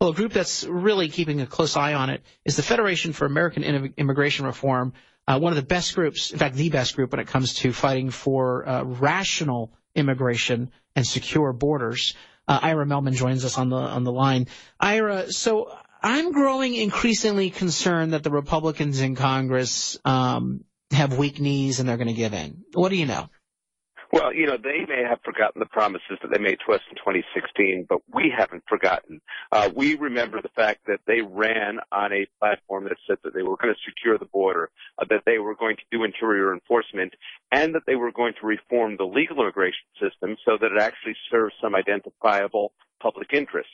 Well, a group that's really keeping a close eye on it is the Federation for American Immigration Reform, one of the best groups, in fact, the best group when it comes to fighting for rational immigration and secure borders. Ira Mehlman joins us on the line. Ira, so I'm growing increasingly concerned that the Republicans in Congress have weak knees and they're going to give in. What do you know? Well, you know, they may have forgotten the promises that they made to us in 2016, but we haven't forgotten. We remember the fact that they ran on a platform that said that they were going to secure the border, that they were going to do interior enforcement, and that they were going to reform the legal immigration system so that it actually serves some identifiable public interests.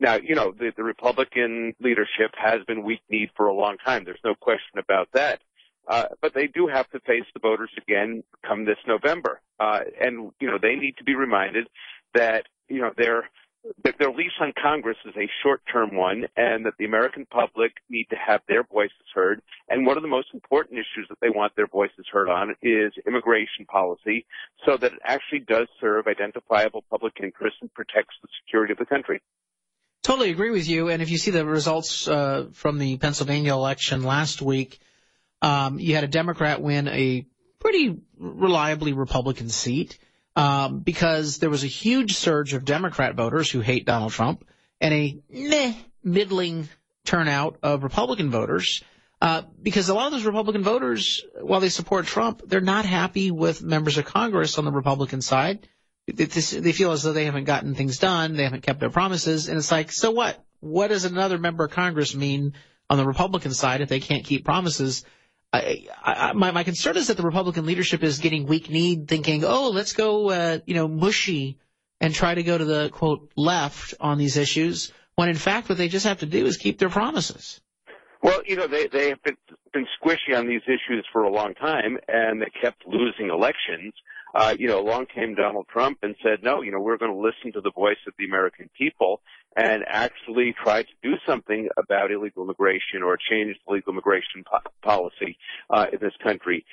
Now, you know, the Republican leadership has been weak-kneed for a long time. There's no question about that. But they do have to face the voters again come this November. And, you know, they need to be reminded that, you know, their lease on Congress is a short-term one and that the American public need to have their voices heard. And one of the most important issues that they want their voices heard on is immigration policy so that it actually does serve identifiable public interests and protects the security of the country. Totally agree with you. And if you see the results from the Pennsylvania election last week, you had a Democrat win a pretty reliably Republican seat because there was a huge surge of Democrat voters who hate Donald Trump and a middling turnout of Republican voters because a lot of those Republican voters, while they support Trump, they're not happy with members of Congress on the Republican side. They feel as though they haven't gotten things done. They haven't kept their promises. And it's like, so what? What does another member of Congress mean on the Republican side if they can't keep promises? My concern is that the Republican leadership is getting weak-kneed, thinking, "Oh, let's go, mushy, and try to go to the quote left on these issues." When in fact, what they just have to do is keep their promises. Well, you know, they have been squishy on these issues for a long time, and they kept losing elections. Along came Donald Trump and said, "No, you know, we're going to listen to the voice of the American people." And actually try to do something about illegal immigration or change the legal immigration policy in this country.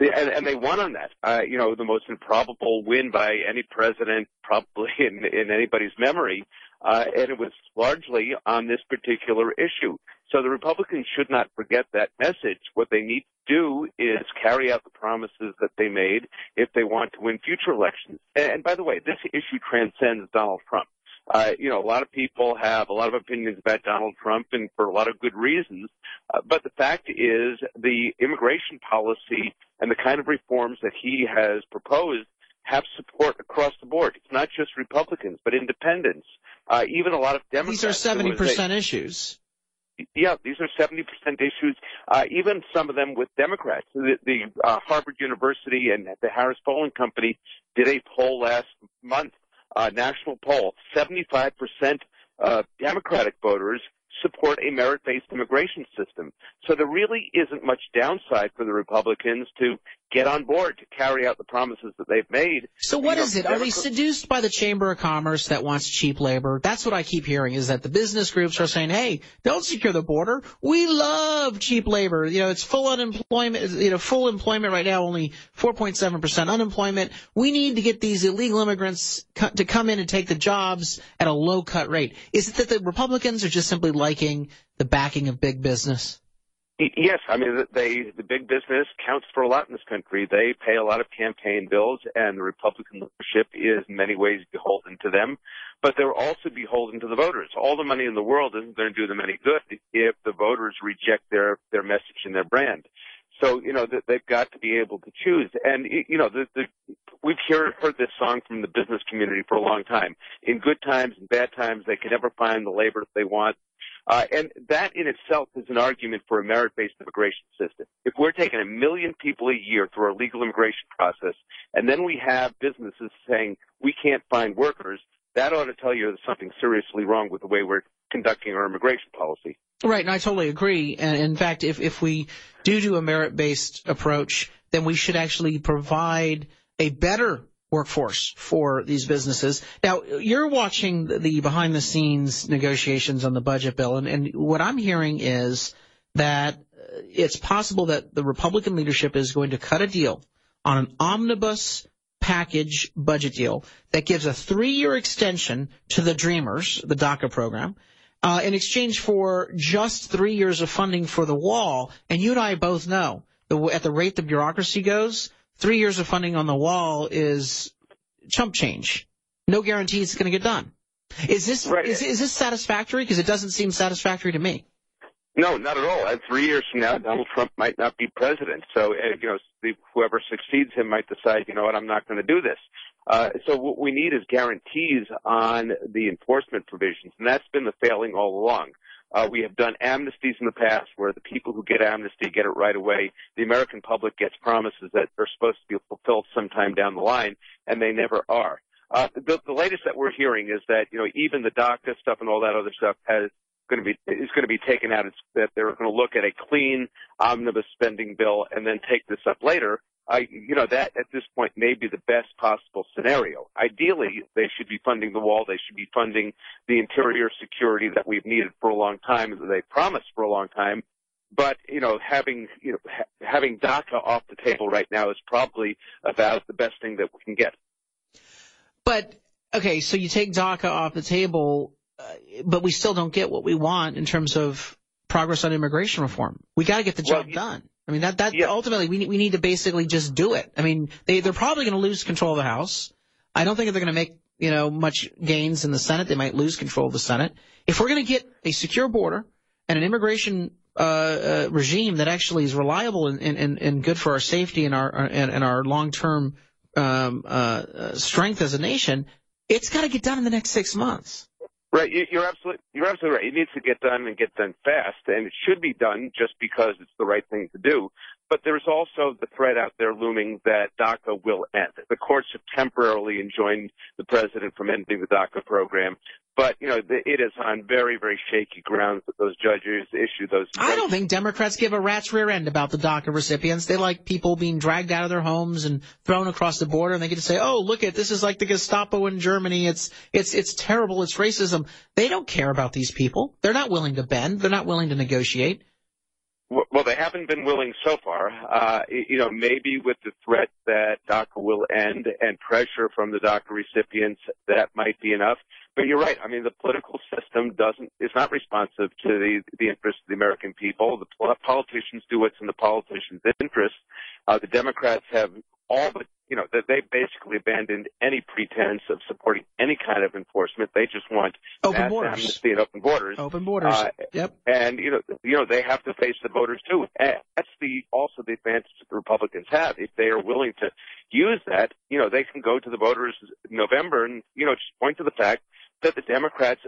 And they won on that. The most improbable win by any president probably in anybody's memory. And it was largely on this particular issue. So the Republicans should not forget that message. What they need to do is carry out the promises that they made if they want to win future elections. And by the way, this issue transcends Donald Trump. A lot of people have a lot of opinions about Donald Trump and for a lot of good reasons. But the fact is the immigration policy and the kind of reforms that he has proposed have support across the board. It's not just Republicans, but independents, even a lot of Democrats. These are 70% issues. Yeah, these are 70% issues, even some of them with Democrats. The Harvard University and the Harris Polling Company did a poll last month. National poll, 75% of Democratic voters support a merit-based immigration system. So there really isn't much downside for the Republicans to get on board to carry out the promises that they've made. So what is it? Are they seduced by the Chamber of Commerce that wants cheap labor? That's what I keep hearing is that the business groups are saying, hey, don't secure the border. We love cheap labor. You know, it's full unemployment, full employment right now, only 4.7% unemployment. We need to get these illegal immigrants to come in and take the jobs at a low cut rate. Is it that the Republicans are just simply liking the backing of big business? Yes, I mean, the big business counts for a lot in this country. They pay a lot of campaign bills, and the Republican leadership is in many ways beholden to them. But they're also beholden to the voters. All the money in the world isn't going to do them any good if the voters reject their message and their brand. So, they've got to be able to choose. And, we've heard this song from the business community for a long time. In good times and bad times, they can never find the labor that they want. And that in itself is an argument for a merit-based immigration system. If we're taking 1 million people a year through our legal immigration process, and then we have businesses saying we can't find workers, that ought to tell you there's something seriously wrong with the way we're conducting our immigration policy. Right, and I totally agree. And in fact, if we do a merit-based approach, then we should actually provide a better workforce for these businesses. Now, you're watching the behind-the-scenes negotiations on the budget bill, and what I'm hearing is that it's possible that the Republican leadership is going to cut a deal on an omnibus package budget deal that gives a 3-year extension to the Dreamers, the DACA program, in exchange for just 3 years of funding for the wall. And you and I both know at the rate the bureaucracy goes, 3 years of funding on the wall is chump change. No guarantee it's going to get done. Is this satisfactory? Because it doesn't seem satisfactory to me. No, not at all. 3 years from now, Donald Trump might not be president. So, whoever succeeds him might decide, you know what, I'm not going to do this. So what we need is guarantees on the enforcement provisions, and that's been the failing all along. We have done amnesties in the past where the people who get amnesty get it right away. The American public gets promises that are supposed to be fulfilled sometime down the line, and they never are. The latest that we're hearing is that, even the DACA stuff and all that other stuff is going to be taken out. It's that they're going to look at a clean omnibus spending bill and then take this up later. That at this point may be the best possible scenario. Ideally, they should be funding the wall. They should be funding the interior security that we've needed for a long time, that they promised for a long time. But, having DACA off the table right now is probably about the best thing that we can get. But, okay, so you take DACA off the table, but we still don't get what we want in terms of progress on immigration reform. We got to get the job done. I mean, that ultimately we need to basically just do it. I mean, they're probably going to lose control of the House. I don't think they're going to make, much gains in the Senate. They might lose control of the Senate. If we're going to get a secure border and an immigration regime that actually is reliable and good for our safety and our long-term strength as a nation, it's got to get done in the next 6 months. Right, you're absolutely right. It needs to get done and get done fast, and it should be done just because it's the right thing to do. But there's also the threat out there looming that DACA will end. The courts have temporarily enjoined the president from ending the DACA program, but it is on very, very shaky grounds that those judges issue those. I don't think Democrats give a rat's rear end about the DACA recipients. They like people being dragged out of their homes and thrown across the border, and they get to say, "Oh, look at this is like the Gestapo in Germany. It's terrible. It's racism." They don't care about these people. They're not willing to bend. They're not willing to negotiate. Well, they haven't been willing so far. Maybe with the threat that DACA will end and pressure from the DACA recipients, that might be enough. But you're right. I mean, the political system is not responsive to the interests of the American people. The politicians do what's in the politicians' interests. The Democrats have all but, that they've basically abandoned any pretense of supporting any kind of enforcement. They just want open borders. Amnesty and open borders. Open borders. Yep. And, they have to face the voters too. And that's also the advantage that the Republicans have. If they are willing to use that, they can go to the voters in November and, just point to the fact that the Democrats,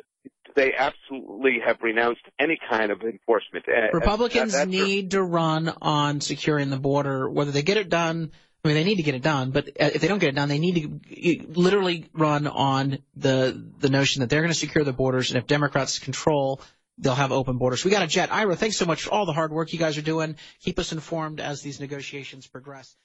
they absolutely have renounced any kind of enforcement. Republicans need to run on securing the border, whether they get it done. I mean, they need to get it done, but if they don't get it done, they need to literally run on the notion that they're going to secure the borders, and if Democrats control, they'll have open borders. We got a jet. Ira, thanks so much for all the hard work you guys are doing. Keep us informed as these negotiations progress.